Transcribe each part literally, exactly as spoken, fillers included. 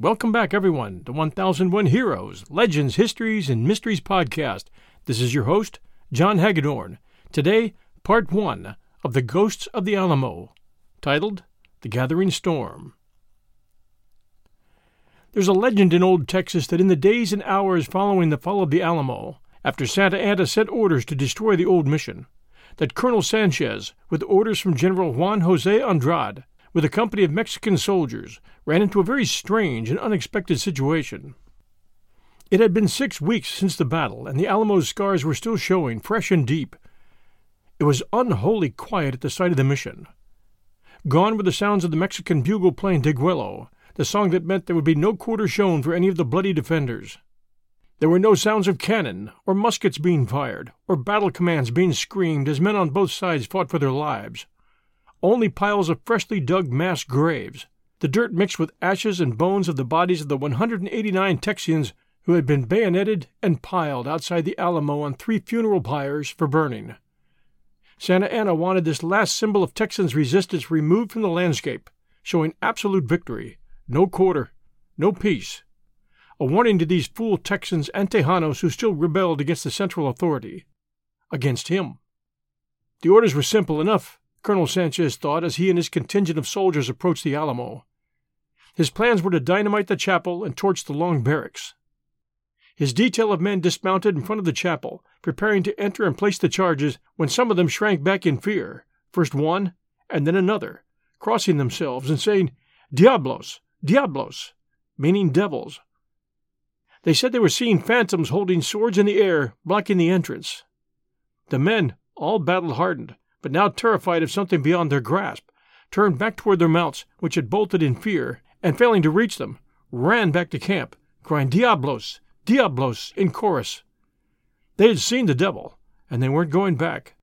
Welcome back, everyone, to one thousand one Heroes, Legends, Histories, and Mysteries podcast. This is your host, John Hagedorn. Today, part one of The Ghosts of the Alamo, titled The Gathering Storm. There's a legend in old Texas that in the days and hours following the fall of the Alamo, after Santa Anna sent orders to destroy the old mission, that Colonel Sanchez, with orders from General Juan José Andrade, with a company of Mexican soldiers, ran into a very strange and unexpected situation. It had been six weeks since the battle, and the Alamo's scars were still showing, fresh and deep. It was unholy quiet at the site of the mission. Gone were the sounds of the Mexican bugle playing Deguello, the song that meant there would be no quarter shown for any of the bloody defenders. There were no sounds of cannon, or muskets being fired, or battle commands being screamed as men on both sides fought for their lives. Only piles of freshly dug mass graves, the dirt mixed with ashes and bones of the bodies of the one hundred eighty-nine Texians who had been bayoneted and piled outside the Alamo on three funeral pyres for burning. Santa Anna wanted this last symbol of Texans' resistance removed from the landscape, showing absolute victory, no quarter, no peace, a warning to these fool Texans and Tejanos who still rebelled against the central authority, against him. The orders were simple enough, Colonel Sanchez thought as he and his contingent of soldiers approached the Alamo. His plans were to dynamite the chapel and torch the long barracks. His detail of men dismounted in front of the chapel, preparing to enter and place the charges when some of them shrank back in fear, first one and then another, crossing themselves and saying, "Diablos! Diablos!" meaning devils. They said they were seeing phantoms holding swords in the air, blocking the entrance. The men, all battle-hardened, but now terrified of something beyond their grasp, turned back toward their mounts, which had bolted in fear, and failing to reach them, ran back to camp, crying "Diablos! Diablos!" in chorus. They had seen the devil, and they weren't going back.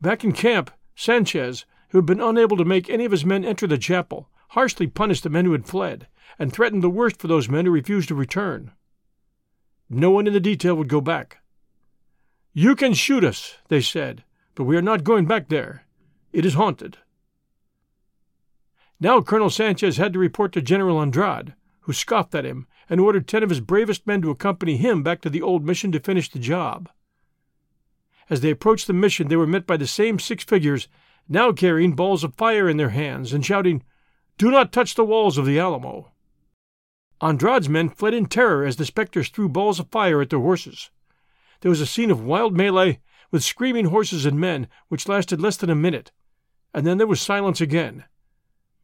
Back in camp, Sanchez, who had been unable to make any of his men enter the chapel, harshly punished the men who had fled, and threatened the worst for those men who refused to return. No one in the detail would go back. "You can shoot us," they said, "but we are not going back there. It is haunted." Now Colonel Sanchez had to report to General Andrade, who scoffed at him and ordered ten of his bravest men to accompany him back to the old mission to finish the job. As they approached the mission, they were met by the same six figures, now carrying balls of fire in their hands and shouting, "Do not touch the walls of the Alamo!" Andrade's men fled in terror as the specters threw balls of fire at their horses. There was a scene of wild melee, with screaming horses and men, which lasted less than a minute, and then there was silence again.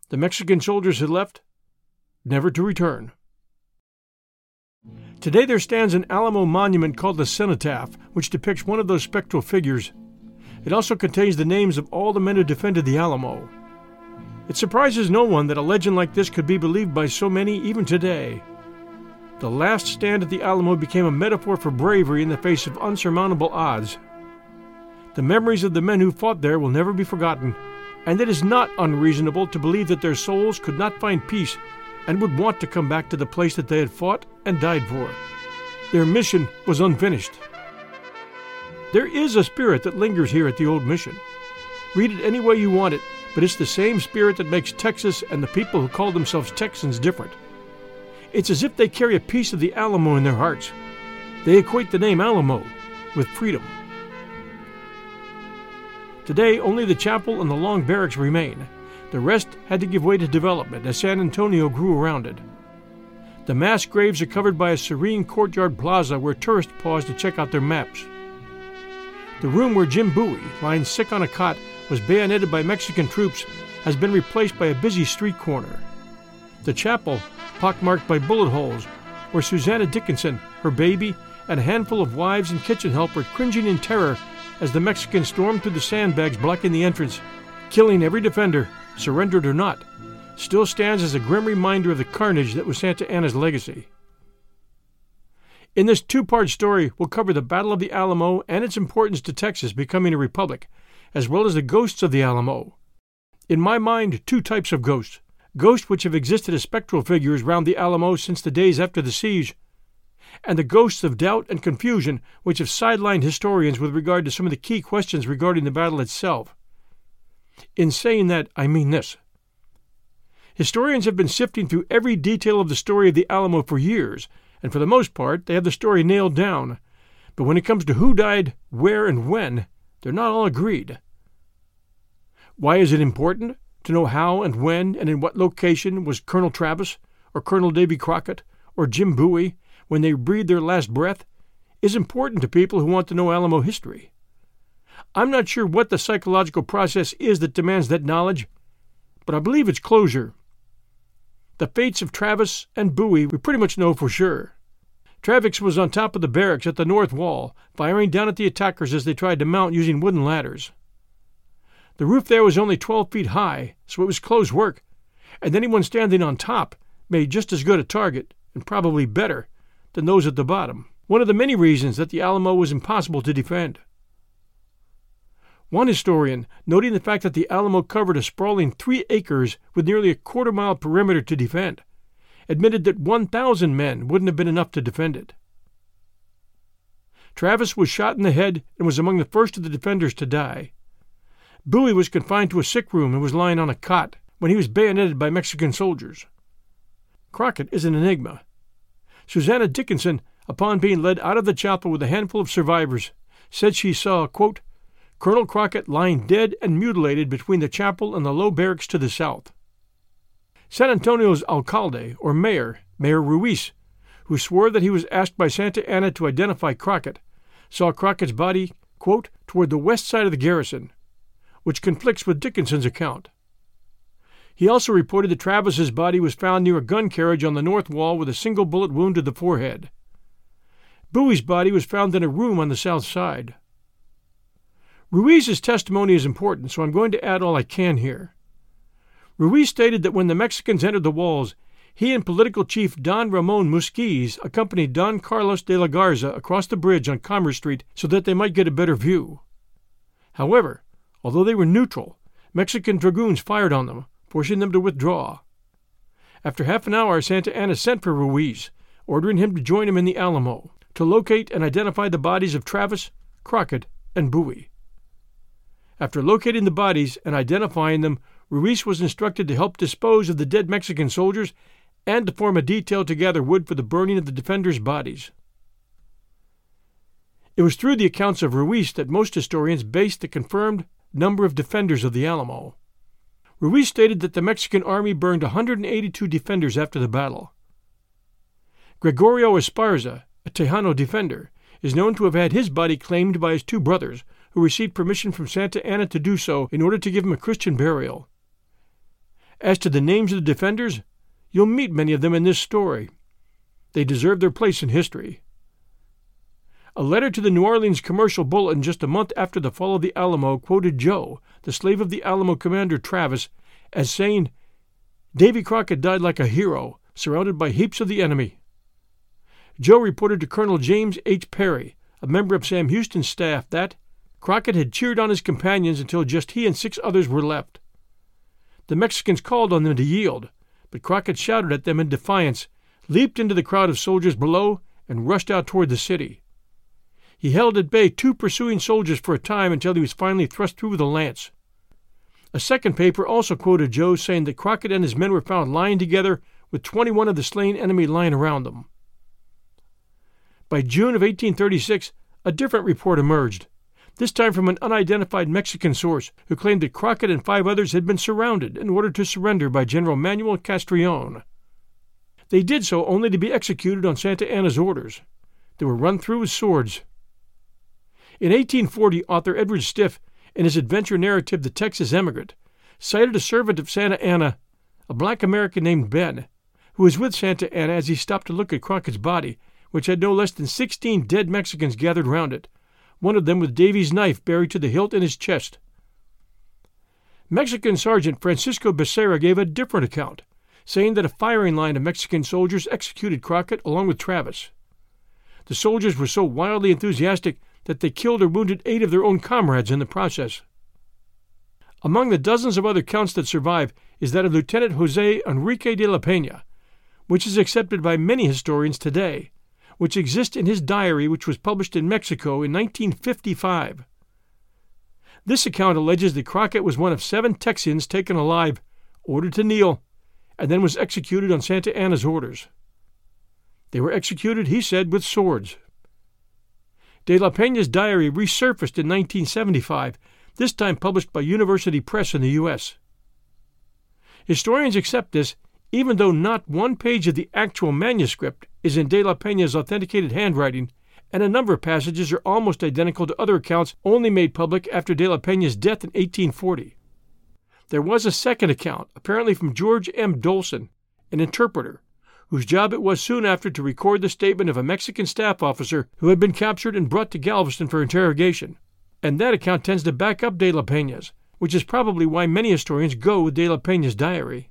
The Mexican soldiers had left, never to return. Today there stands an Alamo monument called the Cenotaph, which depicts one of those spectral figures. It also contains the names of all the men who defended the Alamo. It surprises no one that a legend like this could be believed by so many even today. The last stand at the Alamo became a metaphor for bravery in the face of unsurmountable odds. The memories of the men who fought there will never be forgotten, and it is not unreasonable to believe that their souls could not find peace and would want to come back to the place that they had fought and died for. Their mission was unfinished. There is a spirit that lingers here at the old mission. Read it any way you want it, but it's the same spirit that makes Texas and the people who call themselves Texans different. It's as if they carry a piece of the Alamo in their hearts. They equate the name Alamo with freedom. Today, only the chapel and the long barracks remain. The rest had to give way to development as San Antonio grew around it. The mass graves are covered by a serene courtyard plaza where tourists pause to check out their maps. The room where Jim Bowie, lying sick on a cot, was bayoneted by Mexican troops has been replaced by a busy street corner. The chapel, pockmarked by bullet holes, where Susanna Dickinson, her baby, and a handful of wives and kitchen help were cringing in terror as the Mexicans stormed through the sandbags blocking the entrance, killing every defender, surrendered or not, still stands as a grim reminder of the carnage that was Santa Anna's legacy. In this two-part story, we'll cover the Battle of the Alamo and its importance to Texas becoming a republic, as well as the ghosts of the Alamo. In my mind, two types of ghosts, ghosts which have existed as spectral figures round the Alamo since the days after the siege, and the ghosts of doubt and confusion which have sidelined historians with regard to some of the key questions regarding the battle itself. In saying that, I mean this. Historians have been sifting through every detail of the story of the Alamo for years, and for the most part, they have the story nailed down. But when it comes to who died, where, and when, they're not all agreed. Why is it important to know how and when and in what location was Colonel Travis, or Colonel Davy Crockett, or Jim Bowie, when they breathed their last breath, is important to people who want to know Alamo history. I'm not sure what the psychological process is that demands that knowledge, but I believe it's closure. The fates of Travis and Bowie we pretty much know for sure. Travis was on top of the barracks at the north wall, firing down at the attackers as they tried to mount using wooden ladders. The roof there was only twelve feet high, so it was close work, and anyone standing on top made just as good a target, and probably better, than those at the bottom, one of the many reasons that the Alamo was impossible to defend. One historian, noting the fact that the Alamo covered a sprawling three acres with nearly a quarter-mile perimeter to defend, admitted that one thousand men wouldn't have been enough to defend it. Travis was shot in the head and was among the first of the defenders to die. Bowie was confined to a sick room and was lying on a cot when he was bayoneted by Mexican soldiers. Crockett is an enigma. Susanna Dickinson, upon being led out of the chapel with a handful of survivors, said she saw, quote, Colonel Crockett lying dead and mutilated between the chapel and the low barracks to the south. San Antonio's alcalde, or mayor, Mayor Ruiz, who swore that he was asked by Santa Anna to identify Crockett, saw Crockett's body, quote, toward the west side of the garrison, which conflicts with Dickinson's account. He also reported that Travis's body was found near a gun carriage on the north wall with a single bullet wound to the forehead. Bowie's body was found in a room on the south side. Ruiz's testimony is important, so I'm going to add all I can here. Ruiz stated that when the Mexicans entered the walls, he and political chief Don Ramon Musquiz accompanied Don Carlos de la Garza across the bridge on Commerce Street so that they might get a better view. However, although they were neutral, Mexican dragoons fired on them, forcing them to withdraw. After half an hour, Santa Anna sent for Ruiz, ordering him to join him in the Alamo, to locate and identify the bodies of Travis, Crockett, and Bowie. After locating the bodies and identifying them, Ruiz was instructed to help dispose of the dead Mexican soldiers and to form a detail to gather wood for the burning of the defenders' bodies. It was through the accounts of Ruiz that most historians based the confirmed number of defenders of the Alamo. Ruiz stated that the Mexican army burned one hundred eighty-two defenders after the battle. Gregorio Esparza, a Tejano defender, is known to have had his body claimed by his two brothers, who received permission from Santa Anna to do so in order to give him a Christian burial. As to the names of the defenders, you'll meet many of them in this story. They deserve their place in history. A letter to the New Orleans Commercial Bulletin just a month after the fall of the Alamo quoted Joe, the slave of the Alamo commander Travis, as saying, Davy Crockett died like a hero, surrounded by heaps of the enemy. Joe reported to Colonel James H. Perry, a member of Sam Houston's staff, that Crockett had cheered on his companions until just he and six others were left. The Mexicans called on them to yield, but Crockett shouted at them in defiance, leaped into the crowd of soldiers below, and rushed out toward the city. He held at bay two pursuing soldiers for a time until he was finally thrust through with a lance. A second paper also quoted Joe saying that Crockett and his men were found lying together with twenty-one of the slain enemy lying around them. By June of eighteen thirty-six, a different report emerged, this time from an unidentified Mexican source who claimed that Crockett and five others had been surrounded and ordered to surrender by General Manuel Castrillon. They did so only to be executed on Santa Anna's orders. They were run through with swords. In eighteen forty, author Edward Stiff, in his adventure narrative The Texas Emigrant, cited a servant of Santa Anna, a black American named Ben, who was with Santa Anna as he stopped to look at Crockett's body, which had no less than sixteen dead Mexicans gathered round it, one of them with Davy's knife buried to the hilt in his chest. Mexican Sergeant Francisco Becerra gave a different account, saying that a firing line of Mexican soldiers executed Crockett along with Travis. The soldiers were so wildly enthusiastic that they killed or wounded eight of their own comrades in the process. Among the dozens of other counts that survive is that of Lieutenant José Enrique de la Peña, which is accepted by many historians today, which exists in his diary which was published in Mexico in nineteen fifty-five. This account alleges that Crockett was one of seven Texans taken alive, ordered to kneel, and then was executed on Santa Anna's orders. They were executed, he said, with swords. De la Peña's diary resurfaced in nineteen seventy-five, this time published by University Press in the U S Historians accept this, even though not one page of the actual manuscript is in De la Peña's authenticated handwriting, and a number of passages are almost identical to other accounts only made public after De la Peña's death in eighteen forty. There was a second account, apparently from George M. Dolson, an interpreter, whose job it was soon after to record the statement of a Mexican staff officer who had been captured and brought to Galveston for interrogation, and that account tends to back up De la Peña's, which is probably why many historians go with De la Peña's diary.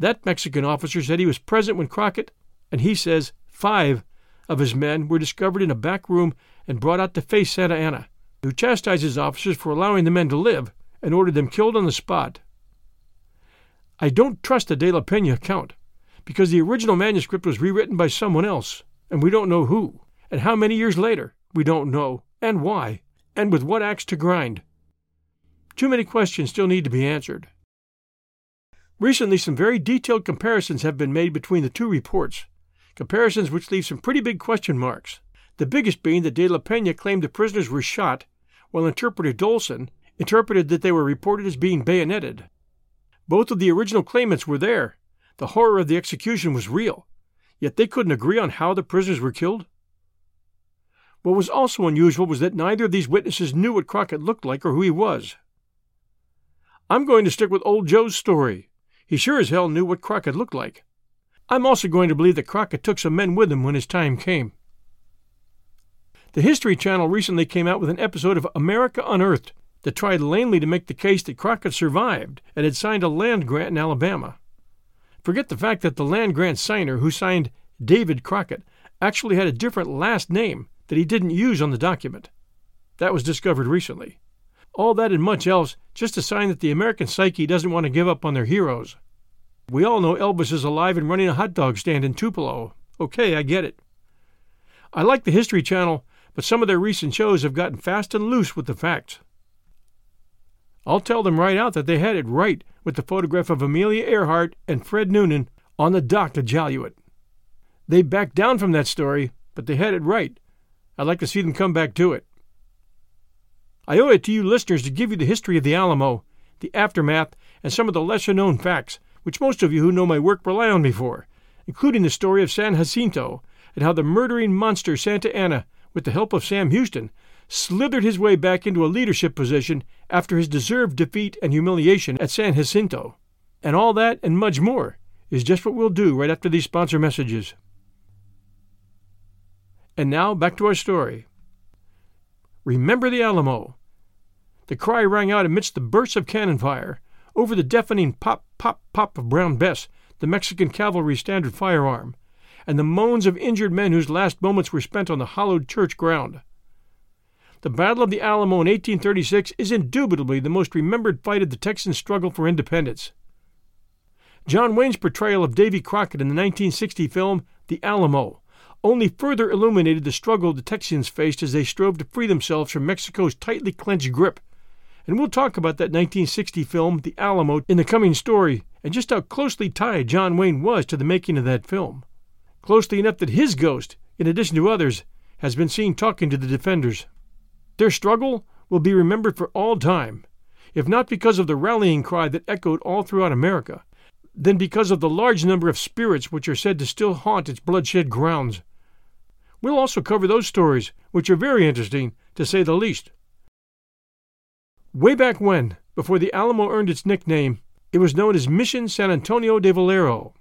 That Mexican officer said he was present when Crockett, and he says five, of his men were discovered in a back room and brought out to face Santa Anna, who chastised his officers for allowing the men to live and ordered them killed on the spot. I don't trust the De la Peña account, because the original manuscript was rewritten by someone else, and we don't know who, and how many years later, we don't know, and why, and with what axe to grind. Too many questions still need to be answered. Recently, some very detailed comparisons have been made between the two reports, comparisons which leave some pretty big question marks, the biggest being that De la Peña claimed the prisoners were shot, while interpreter Dolson interpreted that they were reported as being bayoneted. Both of the original claimants were there. The horror of the execution was real, yet they couldn't agree on how the prisoners were killed. What was also unusual was that neither of these witnesses knew what Crockett looked like or who he was. I'm going to stick with old Joe's story. He sure as hell knew what Crockett looked like. I'm also going to believe that Crockett took some men with him when his time came. The History Channel recently came out with an episode of America Unearthed that tried lamely to make the case that Crockett survived and had signed a land grant in Alabama. Forget the fact that the land grant signer, who signed David Crockett, actually had a different last name that he didn't use on the document. That was discovered recently. All that and much else, just a sign that the American psyche doesn't want to give up on their heroes. We all know Elvis is alive and running a hot dog stand in Tupelo. Okay, I get it. I like the History Channel, but some of their recent shows have gotten fast and loose with the facts. I'll tell them right out that they had it right with the photograph of Amelia Earhart and Fred Noonan on the dock at Joliet. They backed down from that story, but they had it right. I'd like to see them come back to it. I owe it to you listeners to give you the history of the Alamo, the aftermath, and some of the lesser-known facts, which most of you who know my work rely on me for, including the story of San Jacinto and how the murdering monster Santa Anna, with the help of Sam Houston, slithered his way back into a leadership position after his deserved defeat and humiliation at San Jacinto. And all that and much more is just what we'll do right after these sponsor messages. And now, back to our story. Remember the Alamo. The cry rang out amidst the bursts of cannon fire, over the deafening pop, pop, pop of Brown Bess, the Mexican cavalry's standard firearm, and the moans of injured men whose last moments were spent on the hollowed church ground. The Battle of the Alamo in eighteen thirty-six is indubitably the most remembered fight of the Texan struggle for independence. John Wayne's portrayal of Davy Crockett in the nineteen sixty film The Alamo only further illuminated the struggle the Texans faced as they strove to free themselves from Mexico's tightly clenched grip and we'll talk about that nineteen sixty film, The Alamo, in the coming story, and just how closely tied John Wayne was to the making of that film. Closely enough that his ghost, in addition to others, has been seen talking to the defenders. Their struggle will be remembered for all time, if not because of the rallying cry that echoed all throughout America, then because of the large number of spirits which are said to still haunt its bloodshed grounds. We'll also cover those stories, which are very interesting, to say the least. Way back when, before the Alamo earned its nickname, it was known as Mission San Antonio de Valero.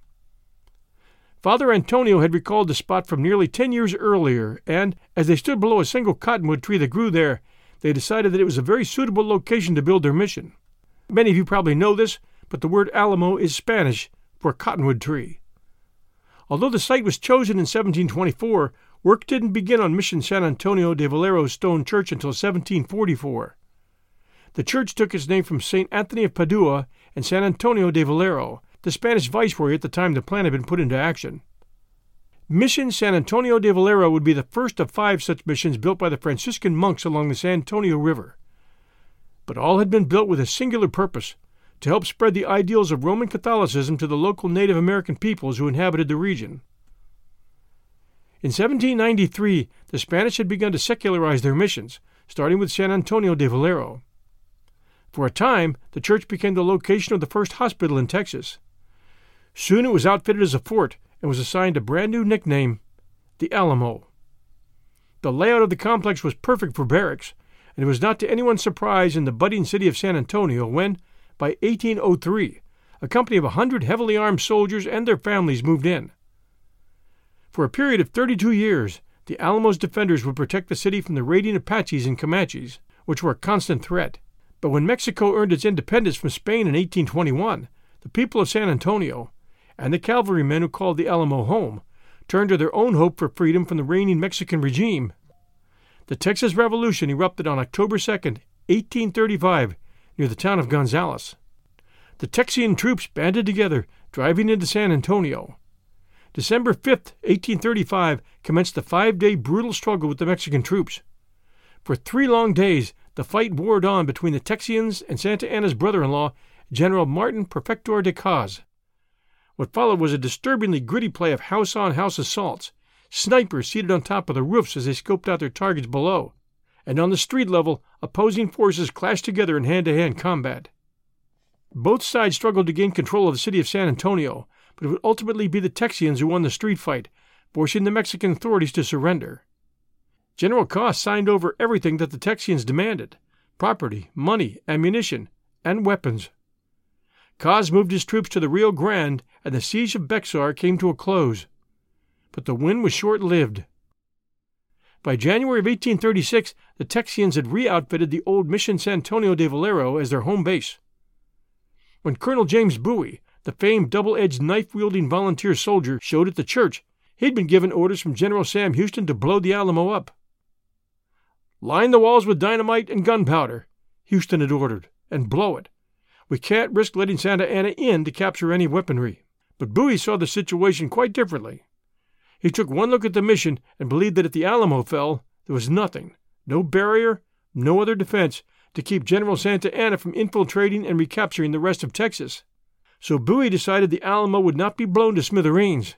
Father Antonio had recalled the spot from nearly ten years earlier, and, as they stood below a single cottonwood tree that grew there, they decided that it was a very suitable location to build their mission. Many of you probably know this, but the word Alamo is Spanish for cottonwood tree. Although the site was chosen in seventeen twenty-four, work didn't begin on Mission San Antonio de Valero's stone church until seventeen forty-four. The church took its name from Saint Anthony of Padua and San Antonio de Valero, the Spanish viceroy at the time the plan had been put into action. Mission San Antonio de Valero would be the first of five such missions built by the Franciscan monks along the San Antonio River. But all had been built with a singular purpose, to help spread the ideals of Roman Catholicism to the local Native American peoples who inhabited the region. In seventeen ninety-three, the Spanish had begun to secularize their missions, starting with San Antonio de Valero. For a time, the church became the location of the first hospital in Texas. Soon it was outfitted as a fort, and was assigned a brand new nickname, the Alamo. The layout of the complex was perfect for barracks, and it was not to anyone's surprise in the budding city of San Antonio when, by eighteen oh three, a company of a hundred heavily armed soldiers and their families moved in. For a period of thirty-two years, the Alamo's defenders would protect the city from the raiding Apaches and Comanches, which were a constant threat. But when Mexico earned its independence from Spain in eighteen twenty-one, the people of San Antonio, and the cavalrymen who called the Alamo home, turned to their own hope for freedom from the reigning Mexican regime. The Texas Revolution erupted on October second, eighteen thirty-five, near the town of Gonzales. The Texian troops banded together, driving into San Antonio. December fifth, eighteen thirty-five, commenced the five-day brutal struggle with the Mexican troops. For three long days, the fight warred on between the Texians and Santa Anna's brother-in-law, General Martin Prefector de Caz. What followed was a disturbingly gritty play of house-on-house assaults, snipers seated on top of the roofs as they scoped out their targets below, and on the street level, opposing forces clashed together in hand-to-hand combat. Both sides struggled to gain control of the city of San Antonio, but it would ultimately be the Texians who won the street fight, forcing the Mexican authorities to surrender. General Caz signed over everything that the Texians demanded: property, money, ammunition, and weapons. Caz moved his troops to the Rio Grande, and the siege of Bexar came to a close. But the win was short-lived. By January of eighteen thirty-six, the Texians had re-outfitted the old Mission San Antonio de Valero as their home base. When Colonel James Bowie, the famed double-edged knife-wielding volunteer soldier, showed at the church, he'd been given orders from General Sam Houston to blow the Alamo up. "Line the walls with dynamite and gunpowder," Houston had ordered, "and blow it. We can't risk letting Santa Anna in to capture any weaponry." But Bowie saw the situation quite differently. He took one look at the mission and believed that if the Alamo fell, there was nothing, no barrier, no other defense, to keep General Santa Anna from infiltrating and recapturing the rest of Texas. So Bowie decided the Alamo would not be blown to smithereens.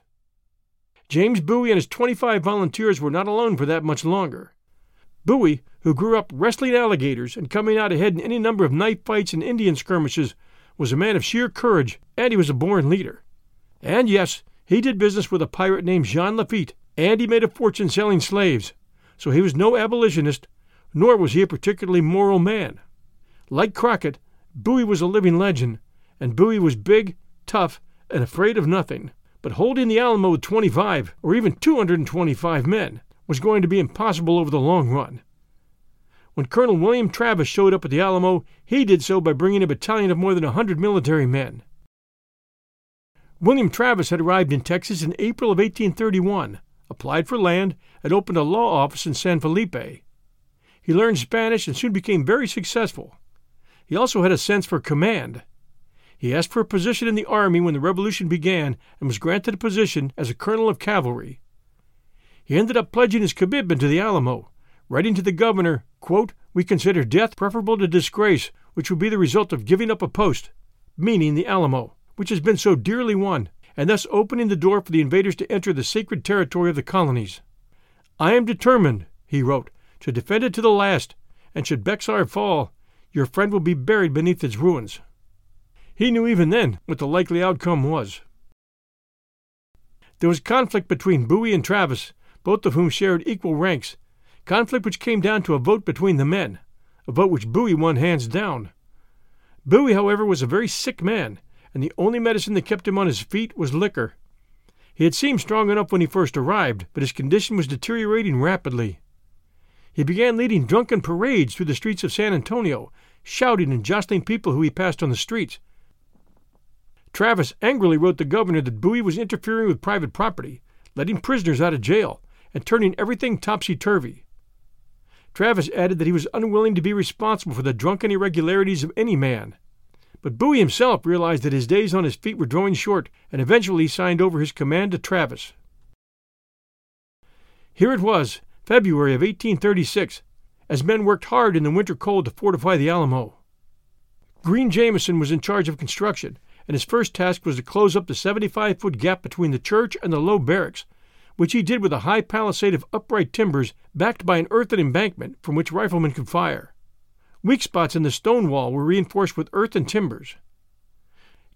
James Bowie and his twenty-five volunteers were not alone for that much longer. Bowie, who grew up wrestling alligators and coming out ahead in any number of knife fights and Indian skirmishes, was a man of sheer courage, and he was a born leader. And yes, he did business with a pirate named Jean Lafitte, and he made a fortune selling slaves, so he was no abolitionist, nor was he a particularly moral man. Like Crockett, Bowie was a living legend, and Bowie was big, tough, and afraid of nothing. But holding the Alamo with twenty-five, or even two hundred twenty-five men, was going to be impossible over the long run. When Colonel William Travis showed up at the Alamo, he did so by bringing a battalion of more than one hundred military men. William Travis had arrived in Texas in April of eighteen thirty-one, applied for land, and opened a law office in San Felipe. He learned Spanish and soon became very successful. He also had a sense for command. He asked for a position in the Army when the Revolution began and was granted a position as a colonel of cavalry. He ended up pledging his commitment to the Alamo, writing to the governor, quote, "We consider death preferable to disgrace, which will be the result of giving up a post, meaning the Alamo, which has been so dearly won, and thus opening the door for the invaders to enter the sacred territory of the colonies. I am determined, he wrote, to defend it to the last, and should Bexar fall, your friend will be buried beneath its ruins. He knew even then what the likely outcome was. There was conflict between Bowie and Travis, both of whom shared equal ranks, conflict which came down to a vote between the men, a vote which Bowie won hands down. Bowie, however, was a very sick man, and the only medicine that kept him on his feet was liquor. He had seemed strong enough when he first arrived, but his condition was deteriorating rapidly. He began leading drunken parades through the streets of San Antonio, shouting and jostling people who he passed on the streets. Travis angrily wrote the governor that Bowie was interfering with private property, letting prisoners out of jail, and turning everything topsy-turvy. Travis added that he was unwilling to be responsible for the drunken irregularities of any man. But Bowie himself realized that his days on his feet were drawing short, and eventually signed over his command to Travis. Here it was, February of eighteen thirty-six, as men worked hard in the winter cold to fortify the Alamo. Green Jameson was in charge of construction, and his first task was to close up the seventy-five-foot gap between the church and the low barracks, which he did with a high palisade of upright timbers backed by an earthen embankment from which riflemen could fire. Weak spots in the stone wall were reinforced with earth and timbers.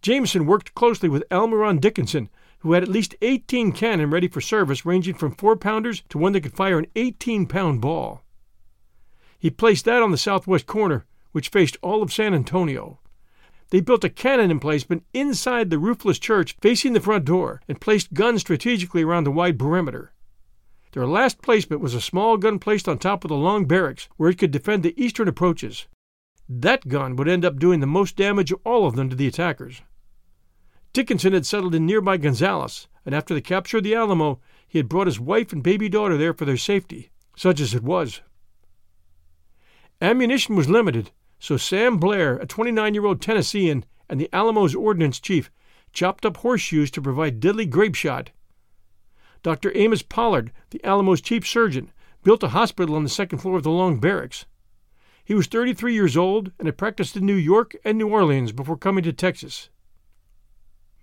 Jameson worked closely with Almiron Dickinson, who had at least eighteen cannon ready for service, ranging from four-pounders to one that could fire an eighteen-pound ball. He placed that on the southwest corner, which faced all of San Antonio. They built a cannon emplacement inside the roofless church facing the front door and placed guns strategically around the wide perimeter. Their last placement was a small gun placed on top of the long barracks, where it could defend the eastern approaches. That gun would end up doing the most damage of all of them to the attackers. Dickinson had settled in nearby Gonzales, and after the capture of the Alamo, he had brought his wife and baby daughter there for their safety, such as it was. Ammunition was limited, so Sam Blair, a twenty-nine-year-old Tennessean, and the Alamo's ordnance chief, chopped up horseshoes to provide deadly grape shot. Doctor Amos Pollard, the Alamo's chief surgeon, built a hospital on the second floor of the long barracks. He was thirty-three years old and had practiced in New York and New Orleans before coming to Texas.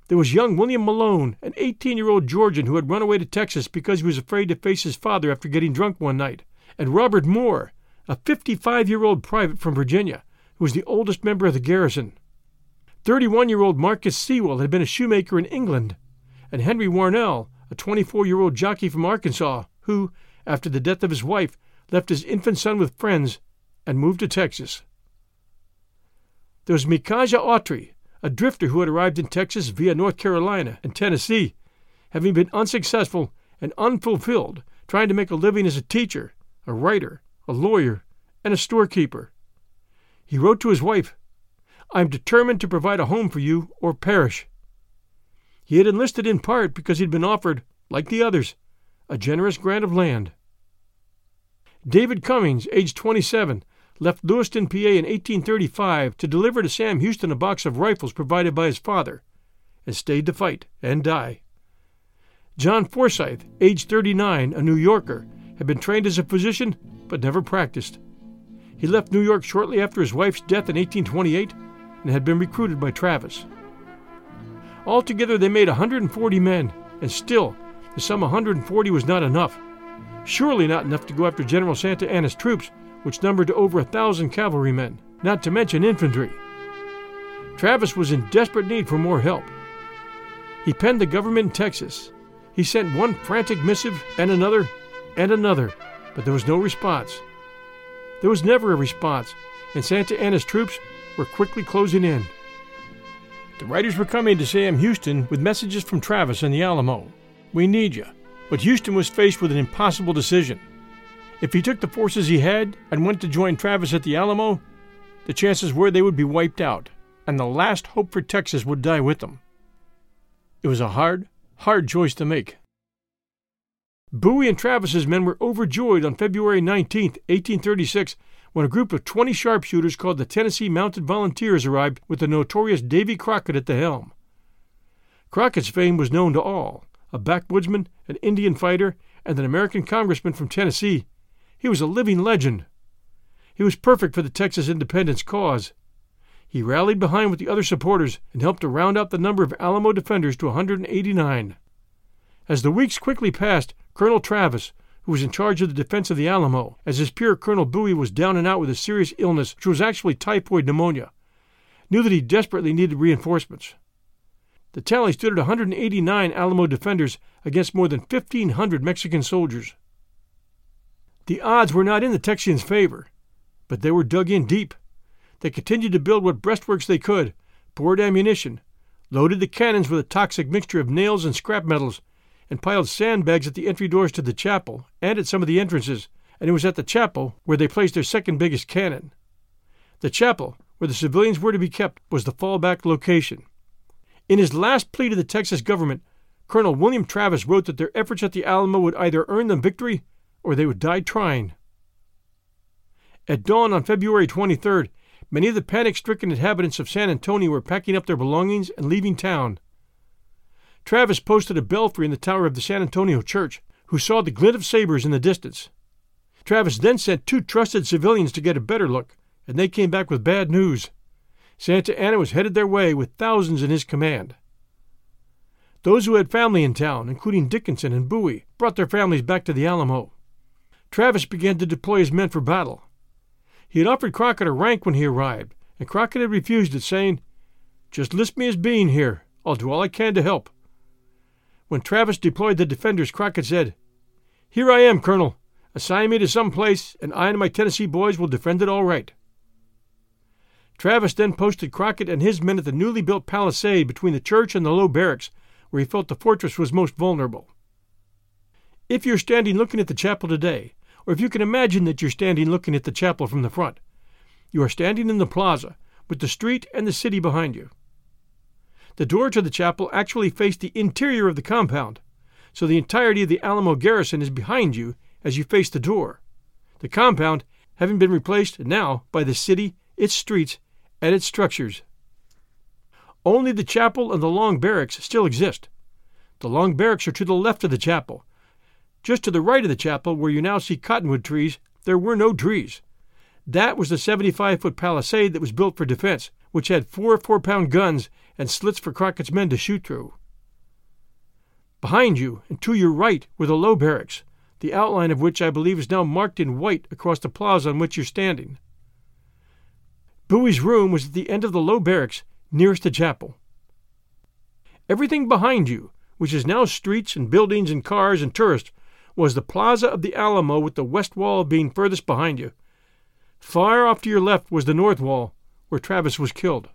There was young William Malone, an eighteen-year-old Georgian who had run away to Texas because he was afraid to face his father after getting drunk one night, and Robert Moore, a fifty-five-year-old private from Virginia, who was the oldest member of the garrison. thirty-one-year-old Marcus Sewell had been a shoemaker in England, and Henry Warnell, a twenty-four-year-old jockey from Arkansas, who, after the death of his wife, left his infant son with friends and moved to Texas. There was Micajah Autry, a drifter who had arrived in Texas via North Carolina and Tennessee, having been unsuccessful and unfulfilled, trying to make a living as a teacher, a writer, a lawyer, and a storekeeper. He wrote to his wife, "I am determined to provide a home for you or perish." He had enlisted in part because he had been offered, like the others, a generous grant of land. David Cummings, aged twenty-seven, left Lewiston, P A in eighteen thirty-five to deliver to Sam Houston a box of rifles provided by his father, and stayed to fight and die. John Forsythe, aged thirty-nine, a New Yorker, had been trained as a physician but never practiced. He left New York shortly after his wife's death in eighteen twenty-eight and had been recruited by Travis. Altogether they made one hundred forty men, and still, the sum one hundred forty was not enough. Surely not enough to go after General Santa Anna's troops, which numbered to over a thousand cavalrymen, not to mention infantry. Travis was in desperate need for more help. He penned the government in Texas. He sent one frantic missive, and another, and another, but there was no response. There was never a response, and Santa Anna's troops were quickly closing in. The writers were coming to Sam Houston with messages from Travis and the Alamo. "We need you." But Houston was faced with an impossible decision. If he took the forces he had and went to join Travis at the Alamo, the chances were they would be wiped out, and the last hope for Texas would die with them. It was a hard, hard choice to make. Bowie and Travis's men were overjoyed on February nineteenth, eighteen thirty-six, when a group of twenty sharpshooters called the Tennessee Mounted Volunteers arrived with the notorious Davy Crockett at the helm. Crockett's fame was known to all, a backwoodsman, an Indian fighter, and an American congressman from Tennessee. He was a living legend. He was perfect for the Texas independence cause, He rallied behind with the other supporters and helped to round up the number of Alamo defenders to one hundred eighty-nine. As the weeks quickly passed, Colonel Travis, who was in charge of the defense of the Alamo, as his peer Colonel Bowie was down and out with a serious illness which was actually typhoid pneumonia, knew that he desperately needed reinforcements. The tally stood at one hundred eighty-nine Alamo defenders against more than fifteen hundred Mexican soldiers. The odds were not in the Texians' favor, but they were dug in deep. They continued to build what breastworks they could, poured ammunition, loaded the cannons with a toxic mixture of nails and scrap metals, and piled sandbags at the entry doors to the chapel and at some of the entrances, and it was at the chapel where they placed their second biggest cannon. The chapel, where the civilians were to be kept, was the fallback location. In his last plea to the Texas government, Colonel William Travis wrote that their efforts at the Alamo would either earn them victory or they would die trying. At dawn on February twenty-third, many of the panic-stricken inhabitants of San Antonio were packing up their belongings and leaving town. Travis posted a belfry in the tower of the San Antonio church, who saw the glint of sabers in the distance. Travis then sent two trusted civilians to get a better look, and they came back with bad news. Santa Anna was headed their way with thousands in his command. Those who had family in town, including Dickinson and Bowie, brought their families back to the Alamo. Travis began to deploy his men for battle. He had offered Crockett a rank when he arrived, and Crockett had refused it, saying, "Just list me as being here. I'll do all I can to help." When Travis deployed the defenders, Crockett said, "Here I am, Colonel. Assign me to some place, and I and my Tennessee boys will defend it all right." Travis then posted Crockett and his men at the newly built palisade between the church and the low barracks, where he felt the fortress was most vulnerable. If you're standing looking at the chapel today, or if you can imagine that you're standing looking at the chapel from the front, you are standing in the plaza, with the street and the city behind you. The door to the chapel actually faced the interior of the compound, so the entirety of the Alamo garrison is behind you as you face the door, the compound having been replaced now by the city, its streets, and its structures. Only the chapel and the long barracks still exist. The long barracks are to the left of the chapel. Just to the right of the chapel, where you now see cottonwood trees, there were no trees. That was the seventy-five-foot palisade that was built for defense, which had four four-pound guns and slits for Crockett's men to shoot through. Behind you and to your right were the low barracks, the outline of which I believe is now marked in white across the plaza on which you're standing. Bowie's room was at the end of the low barracks, nearest the chapel. Everything behind you, which is now streets and buildings and cars and tourists, was the plaza of the Alamo, with the west wall being furthest behind you. Far off to your left was the north wall, where Travis was killed.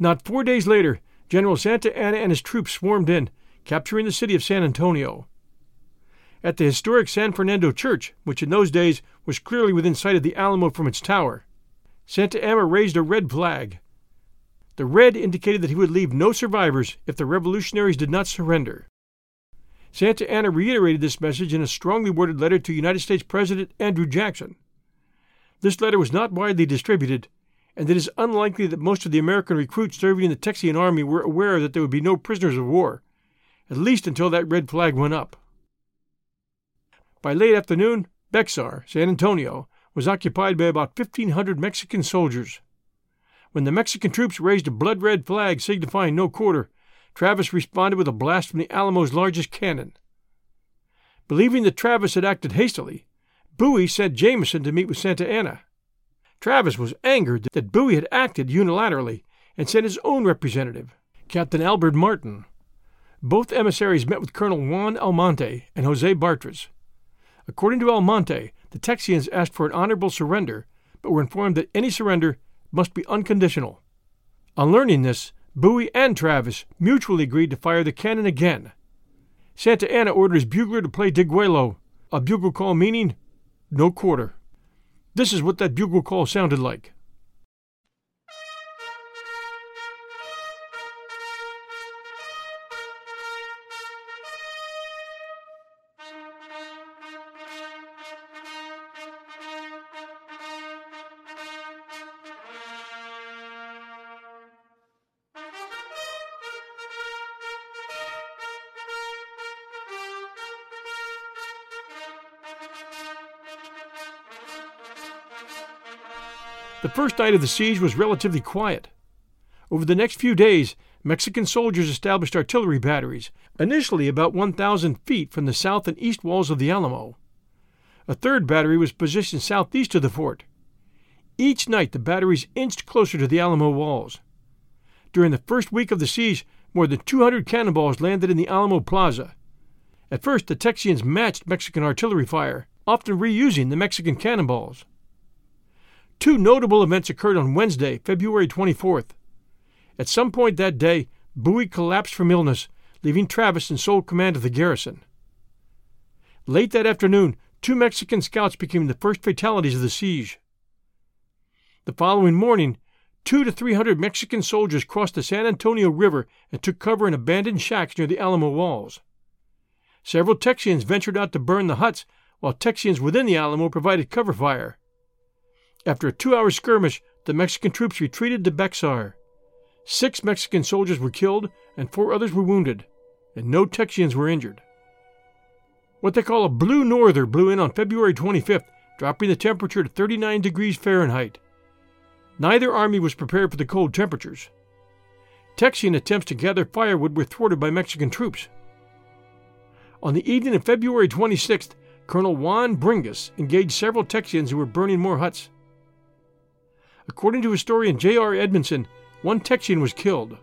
Not four days later, General Santa Anna and his troops swarmed in, capturing the city of San Antonio. At the historic San Fernando Church, which in those days was clearly within sight of the Alamo from its tower, Santa Anna raised a red flag. The red indicated that he would leave no survivors if the revolutionaries did not surrender. Santa Anna reiterated this message in a strongly worded letter to United States President Andrew Jackson. This letter was not widely distributed, and it is unlikely that most of the American recruits serving in the Texian army were aware that there would be no prisoners of war, at least until that red flag went up. By late afternoon, Bexar, San Antonio, was occupied by about fifteen hundred Mexican soldiers. When the Mexican troops raised a blood-red flag signifying no quarter, Travis responded with a blast from the Alamo's largest cannon. Believing that Travis had acted hastily, Bowie sent Jameson to meet with Santa Anna. Travis was angered that Bowie had acted unilaterally and sent his own representative, Captain Albert Martin. Both emissaries met with Colonel Juan Almonte and Jose Bartres. According to Almonte, the Texians asked for an honorable surrender, but were informed that any surrender must be unconditional. On learning this, Bowie and Travis mutually agreed to fire the cannon again. Santa Anna ordered his bugler to play Deguello, a bugle call meaning no quarter. This is what that bugle call sounded like. The first night of the siege was relatively quiet. Over the next few days, Mexican soldiers established artillery batteries, initially about one thousand feet from the south and east walls of the Alamo. A third battery was positioned southeast of the fort. Each night the batteries inched closer to the Alamo walls. During the first week of the siege, more than two hundred cannonballs landed in the Alamo Plaza. At first the Texians matched Mexican artillery fire, often reusing the Mexican cannonballs. Two notable events occurred on Wednesday, February twenty-fourth. At some point that day, Bowie collapsed from illness, leaving Travis in sole command of the garrison. Late that afternoon, two Mexican scouts became the first fatalities of the siege. The following morning, two to three hundred Mexican soldiers crossed the San Antonio River and took cover in abandoned shacks near the Alamo walls. Several Texians ventured out to burn the huts, while Texians within the Alamo provided cover fire. After a two-hour skirmish, the Mexican troops retreated to Bexar. Six Mexican soldiers were killed and four others were wounded, and no Texians were injured. What they call a blue norther blew in on February twenty-fifth, dropping the temperature to thirty-nine degrees Fahrenheit. Neither army was prepared for the cold temperatures. Texian attempts to gather firewood were thwarted by Mexican troops. On the evening of February twenty-sixth, Colonel Juan Bringas engaged several Texians who were burning more huts. According to historian J R Edmondson, one Texian was killed.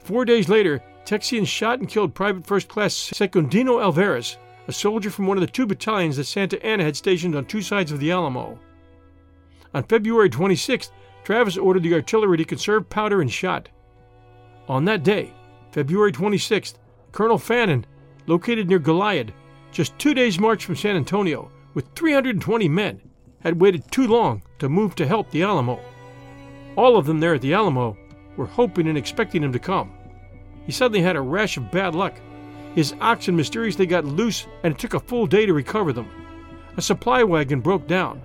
Four days later, Texians shot and killed Private First Class Secundino Alvarez, a soldier from one of the two battalions that Santa Anna had stationed on two sides of the Alamo. On February twenty-sixth, Travis ordered the artillery to conserve powder and shot. On that day, February twenty-sixth, Colonel Fannin, located near Goliad, just two days' march from San Antonio, with three hundred twenty men, had waited too long to move to help the Alamo. All of them there at the Alamo were hoping and expecting him to come. He suddenly had a rash of bad luck. His oxen mysteriously got loose, and it took a full day to recover them. A supply wagon broke down.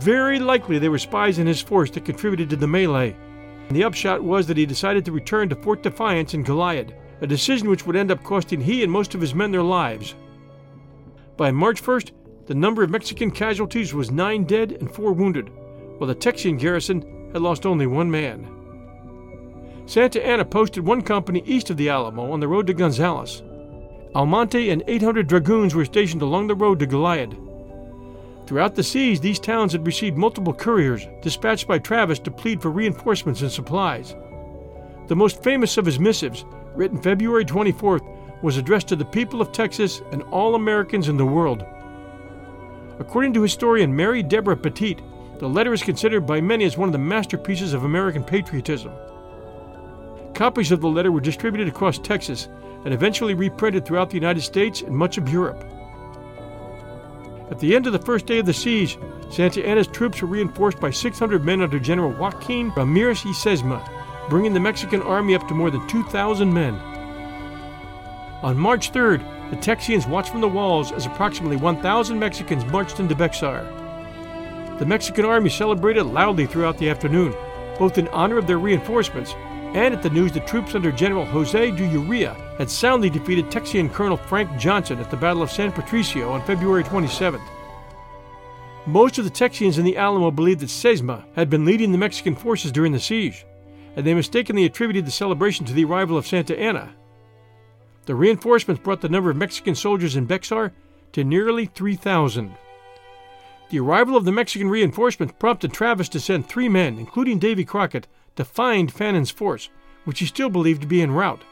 Very likely they were spies in his force that contributed to the melee, and the upshot was that he decided to return to Fort Defiance in Goliad, a decision which would end up costing he and most of his men their lives. By March first, the number of Mexican casualties was nine dead and four wounded, while the Texian garrison had lost only one man. Santa Anna posted one company east of the Alamo on the road to Gonzales. Almonte and eight hundred dragoons were stationed along the road to Goliad. Throughout the siege, these towns had received multiple couriers dispatched by Travis to plead for reinforcements and supplies. The most famous of his missives, written February twenty-fourth, was addressed to the people of Texas and all Americans in the world. According to historian Mary Deborah Petit, the letter is considered by many as one of the masterpieces of American patriotism. Copies of the letter were distributed across Texas and eventually reprinted throughout the United States and much of Europe. At the end of the first day of the siege, Santa Anna's troops were reinforced by six hundred men under General Joaquin Ramirez y Sesma, bringing the Mexican army up to more than two thousand men. On March third, the Texians watched from the walls as approximately one thousand Mexicans marched into Bexar. The Mexican army celebrated loudly throughout the afternoon, both in honor of their reinforcements and at the news that troops under General José de Uria had soundly defeated Texian Colonel Frank Johnson at the Battle of San Patricio on February twenty-seventh. Most of the Texians in the Alamo believed that Sesma had been leading the Mexican forces during the siege, and they mistakenly attributed the celebration to the arrival of Santa Anna. The reinforcements brought the number of Mexican soldiers in Bexar to nearly three thousand. The arrival of the Mexican reinforcements prompted Travis to send three men, including Davy Crockett, to find Fannin's force, which he still believed to be en route.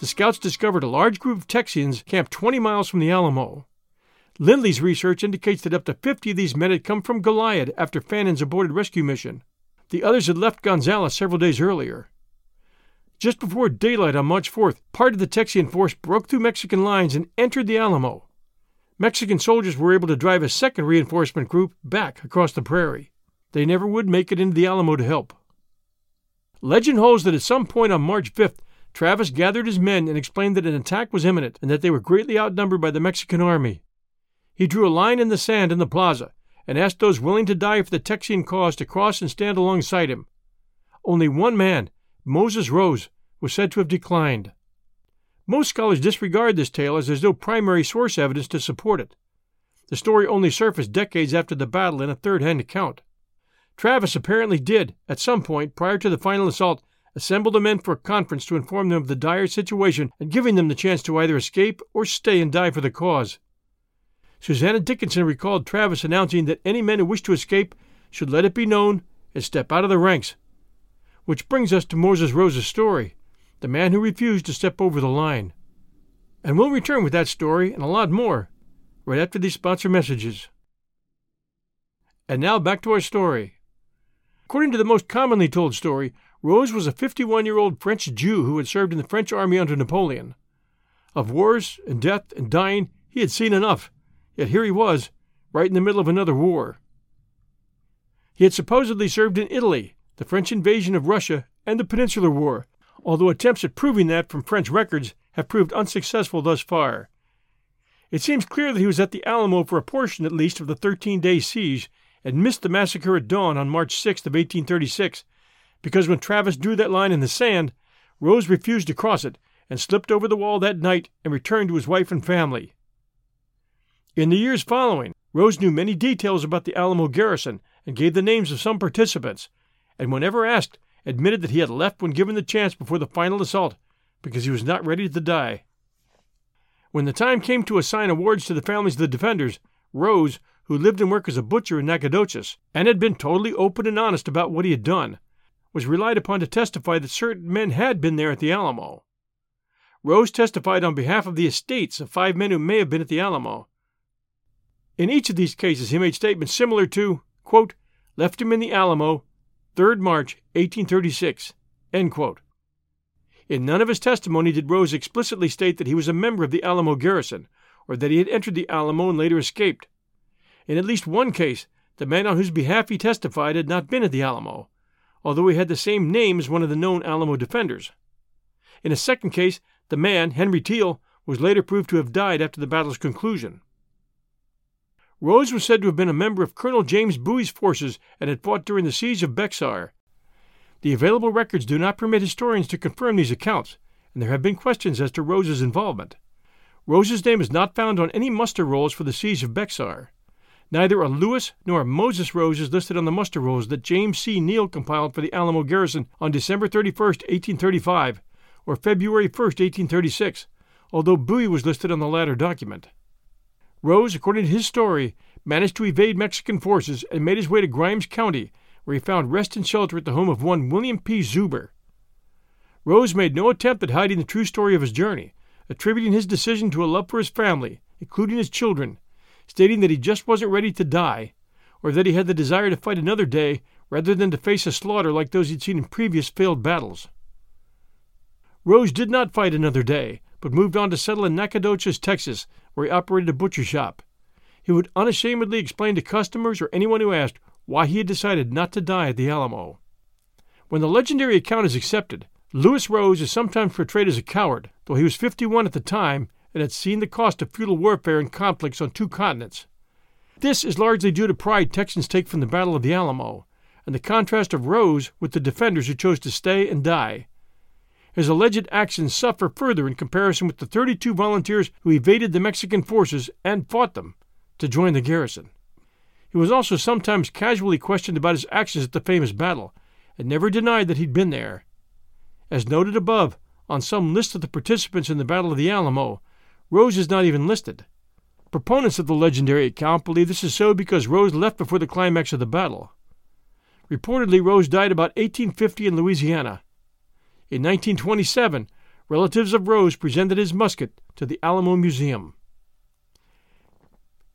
The scouts discovered a large group of Texians camped twenty miles from the Alamo. Lindley's research indicates that up to fifty of these men had come from Goliad after Fannin's aborted rescue mission. The others had left Gonzales several days earlier. Just before daylight on March fourth, part of the Texian force broke through Mexican lines and entered the Alamo. Mexican soldiers were able to drive a second reinforcement group back across the prairie. They never would make it into the Alamo to help. Legend holds that at some point on March fifth, Travis gathered his men and explained that an attack was imminent and that they were greatly outnumbered by the Mexican army. He drew a line in the sand in the plaza and asked those willing to die for the Texian cause to cross and stand alongside him. Only one man, Moses Rose, was said to have declined. Most scholars disregard this tale as there's no primary source evidence to support it. The story only surfaced decades after the battle in a third-hand account. Travis apparently did, at some point prior to the final assault, assemble the men for a conference to inform them of the dire situation and giving them the chance to either escape or stay and die for the cause. Susanna Dickinson recalled Travis announcing that any men who wished to escape should let it be known and step out of the ranks. Which brings us to Moses Rose's story, the man who refused to step over the line. And we'll return with that story and a lot more, right after these sponsor messages. And now back to our story. According to the most commonly told story, Rose was a fifty-one-year-old French Jew who had served in the French army under Napoleon. Of wars and death and dying, he had seen enough, yet here he was, right in the middle of another war. He had supposedly served in Italy, the French invasion of Russia, and the Peninsular War, although attempts at proving that from French records have proved unsuccessful thus far. It seems clear that he was at the Alamo for a portion, at least, of the thirteen-day siege, and missed the massacre at dawn on March sixth of eighteen thirty-six, because when Travis drew that line in the sand, Rose refused to cross it and slipped over the wall that night and returned to his wife and family. In the years following, Rose knew many details about the Alamo garrison and gave the names of some participants, and whenever asked, admitted that he had left when given the chance before the final assault because he was not ready to die. When the time came to assign awards to the families of the defenders, Rose, who lived and worked as a butcher in Nacogdoches and had been totally open and honest about what he had done, was relied upon to testify that certain men had been there at the Alamo. Rose testified on behalf of the estates of five men who may have been at the Alamo. In each of these cases he made statements similar to, quote, left him in the Alamo, third March eighteen thirty-six, end quote. In none of his testimony did Rose explicitly state that he was a member of the Alamo garrison, or that he had entered the Alamo and later escaped. In at least one case, the man on whose behalf he testified had not been at the Alamo, although he had the same name as one of the known Alamo defenders. In a second case, the man, Henry Teal, was later proved to have died after the battle's conclusion. Rose was said to have been a member of Colonel James Bowie's forces and had fought during the siege of Bexar. The available records do not permit historians to confirm these accounts, and there have been questions as to Rose's involvement. Rose's name is not found on any muster rolls for the siege of Bexar. Neither a Lewis nor a Moses Rose is listed on the muster rolls that James C. Neal compiled for the Alamo garrison on December thirty-first, eighteen thirty-five, or February first, eighteen thirty-six, although Bowie was listed on the latter document. Rose, according to his story, managed to evade Mexican forces and made his way to Grimes County, where he found rest and shelter at the home of one William P. Zuber. Rose made no attempt at hiding the true story of his journey, attributing his decision to a love for his family, including his children, stating that he just wasn't ready to die, or that he had the desire to fight another day rather than to face a slaughter like those he'd seen in previous failed battles. Rose did not fight another day, but moved on to settle in Nacogdoches, Texas, where he operated a butcher shop. He would unashamedly explain to customers or anyone who asked why he had decided not to die at the Alamo. When the legendary account is accepted, Lewis Rose is sometimes portrayed as a coward, though he was fifty-one at the time and had seen the cost of feudal warfare and conflicts on two continents. This is largely due to pride Texans take from the Battle of the Alamo, and the contrast of Rose with the defenders who chose to stay and die. His alleged actions suffer further in comparison with the thirty-two volunteers who evaded the Mexican forces and fought them to join the garrison. He was also sometimes casually questioned about his actions at the famous battle, and never denied that he'd been there. As noted above, on some list of the participants in the Battle of the Alamo, Rose is not even listed. Proponents of the legendary account believe this is so because Rose left before the climax of the battle. Reportedly, Rose died about eighteen fifty in Louisiana. In nineteen twenty-seven, relatives of Rose presented his musket to the Alamo Museum.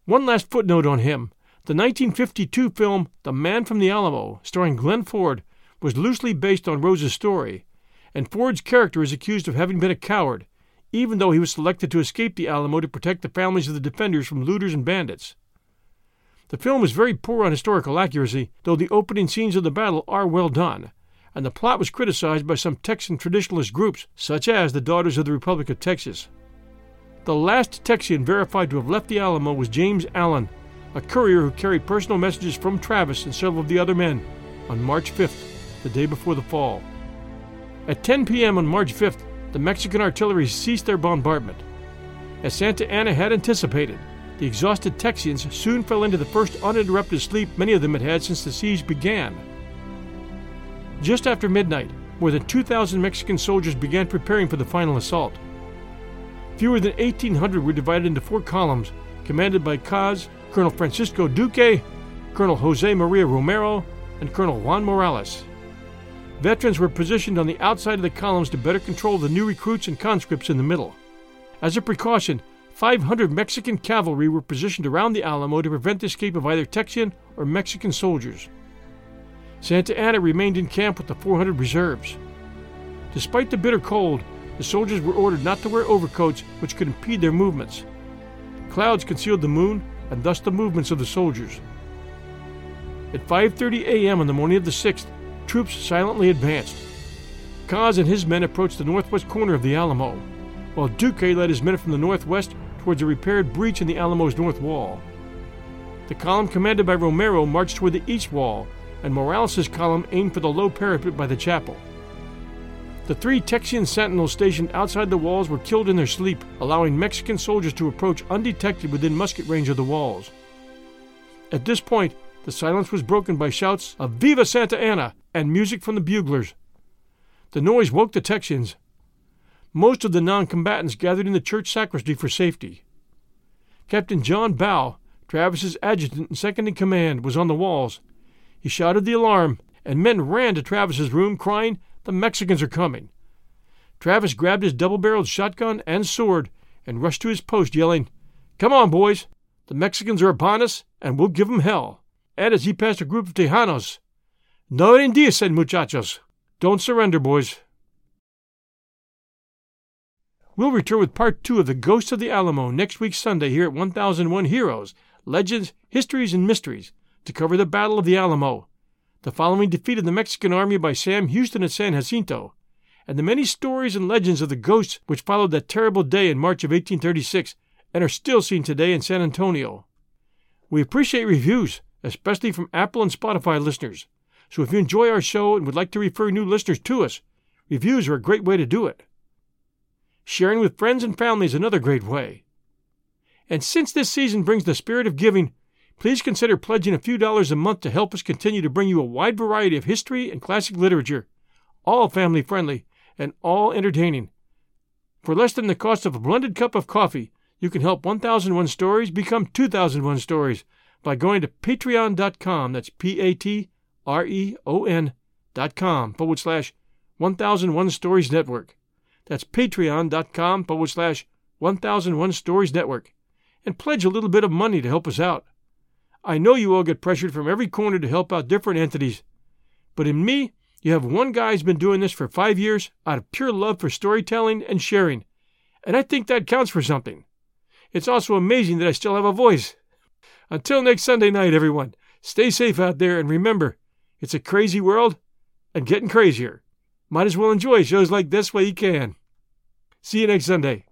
One last footnote on him. The nineteen fifty-two film The Man from the Alamo, starring Glenn Ford, was loosely based on Rose's story, and Ford's character is accused of having been a coward, even though he was selected to escape the Alamo to protect the families of the defenders from looters and bandits. The film is very poor on historical accuracy, though the opening scenes of the battle are well done, and the plot was criticized by some Texan traditionalist groups, such as the Daughters of the Republic of Texas. The last Texian verified to have left the Alamo was James Allen, a courier who carried personal messages from Travis and several of the other men, on March fifth, the day before the fall. At ten p.m. on March fifth, the Mexican artillery ceased their bombardment. As Santa Anna had anticipated, The exhausted Texians soon fell into the first uninterrupted sleep many of them had had since the siege began. Just after midnight, more than two thousand Mexican soldiers began preparing for the final assault. Fewer than eighteen hundred were divided into four columns, commanded by Caz, Colonel Francisco Duque, Colonel José María Romero, and Colonel Juan Morales. Veterans were positioned on the outside of the columns to better control the new recruits and conscripts in the middle. As a precaution, five hundred Mexican cavalry were positioned around the Alamo to prevent the escape of either Texian or Mexican soldiers. Santa Anna remained in camp with the four hundred reserves. Despite the bitter cold, the soldiers were ordered not to wear overcoats, which could impede their movements. Clouds concealed the moon and thus the movements of the soldiers. At five thirty a.m. on the morning of the sixth, troops silently advanced. Caz and his men approached the northwest corner of the Alamo, while Duque led his men from the northwest towards a repaired breach in the Alamo's north wall. The column commanded by Romero marched toward the east wall, and Morales' column aimed for the low parapet by the chapel. The three Texian sentinels stationed outside the walls were killed in their sleep, allowing Mexican soldiers to approach undetected within musket range of the walls. At this point, the silence was broken by shouts of "Viva Santa Anna!" and music from the buglers. The noise woke the Texians. Most of the non-combatants gathered in the church sacristy for safety. Captain John Bow, Travis's adjutant and second-in-command, was on the walls. He shouted the alarm, and men ran to Travis's room, crying, "The Mexicans are coming!" Travis grabbed his double-barreled shotgun and sword and rushed to his post, yelling, "Come on, boys! The Mexicans are upon us, and we'll give them hell!" And as he passed a group of Tejanos, "No rendirse, muchachos! Don't surrender, boys!" We'll return with part two of The Ghosts of the Alamo next week Sunday here at one thousand one Heroes, Legends, Histories, and Mysteries to cover the Battle of the Alamo, the following defeat of the Mexican army by Sam Houston at San Jacinto, and the many stories and legends of the ghosts which followed that terrible day in March of eighteen thirty-six and are still seen today in San Antonio. We appreciate reviews, especially from Apple and Spotify listeners, so if you enjoy our show and would like to refer new listeners to us, reviews are a great way to do it. Sharing with friends and family is another great way. And since this season brings the spirit of giving, please consider pledging a few dollars a month to help us continue to bring you a wide variety of history and classic literature, all family-friendly and all entertaining. For less than the cost of a blended cup of coffee, you can help one thousand one Stories become two thousand one Stories by going to patreon dot com, that's P-A-T-R-E-O-N dot com, forward slash one thousand one Stories Network. That's patreon dot com forward slash one thousand one Stories Network, and pledge a little bit of money to help us out. I know you all get pressured from every corner to help out different entities, but in me, you have one guy who's been doing this for five years out of pure love for storytelling and sharing, and I think that counts for something. It's also amazing that I still have a voice. Until next Sunday night, everyone, stay safe out there, and remember, it's a crazy world and getting crazier. Might as well enjoy shows like this while you can. See you next Sunday.